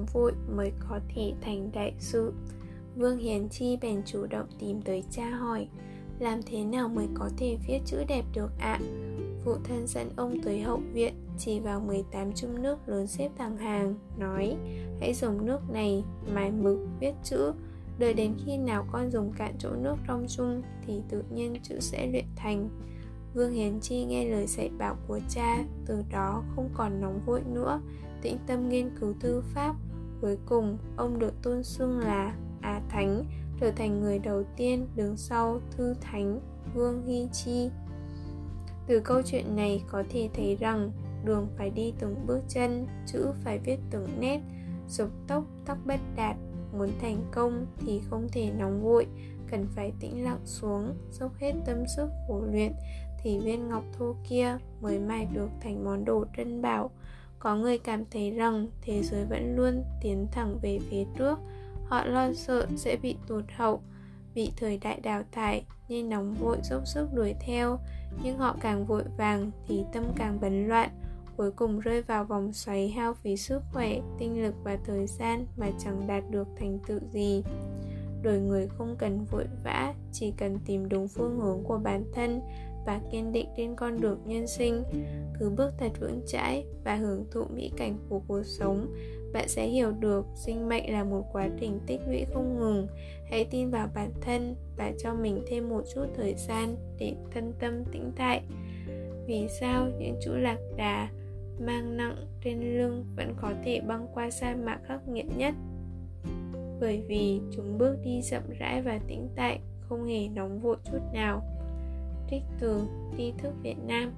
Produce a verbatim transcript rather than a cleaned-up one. nóng vội mới có thể thành đại sự. Vương Hiến Chi bèn chủ động tìm tới cha hỏi: làm thế nào mới có thể viết chữ đẹp được ạ? À? Phụ thân dẫn ông tới hậu viện, chỉ vào mười tám chum nước lớn xếp thẳng hàng, nói: hãy dùng nước này mài mực viết chữ, đợi đến khi nào con dùng cạn chỗ nước trong chum thì tự nhiên chữ sẽ luyện thành. Vương Hiến Chi nghe lời dạy bảo của cha, từ đó không còn nóng vội nữa, tĩnh tâm nghiên cứu thư pháp. Cuối cùng, ông được tôn xưng là Á Thánh, trở thành người đầu tiên đứng sau Thư Thánh Vương Hiến Chi. Từ câu chuyện này có thể thấy rằng đường phải đi từng bước chân, chữ phải viết từng nét, dục tốc tắc bất đạt. Muốn thành công thì không thể nóng vội, cần phải tĩnh lặng xuống, dốc hết tâm sức khổ luyện thì viên ngọc thô kia mới mài được thành món đồ trân bảo. Có người cảm thấy rằng thế giới vẫn luôn tiến thẳng về phía trước, họ lo sợ sẽ bị tụt hậu, bị thời đại đào thải nên nóng vội dốc sức đuổi theo, nhưng họ càng vội vàng thì tâm càng bấn loạn, cuối cùng rơi vào vòng xoáy hao phí sức khỏe, tinh lực và thời gian mà chẳng đạt được thành tựu gì. Đời người không cần vội vã, chỉ cần tìm đúng phương hướng của bản thân và kiên định trên con đường nhân sinh. Cứ bước thật vững chãi và hưởng thụ mỹ cảnh của cuộc sống, bạn sẽ hiểu được sinh mệnh là một quá trình tích lũy không ngừng. Hãy tin vào bản thân và cho mình thêm một chút thời gian để thân tâm tĩnh tại. Vì sao những chú lạc đà mang nặng trên lưng vẫn có thể băng qua sa mạc khắc nghiệt nhất? Bởi vì chúng bước đi chậm rãi và tĩnh tại, không hề nóng vội chút nào. Trích từ Tri thức Việt Nam.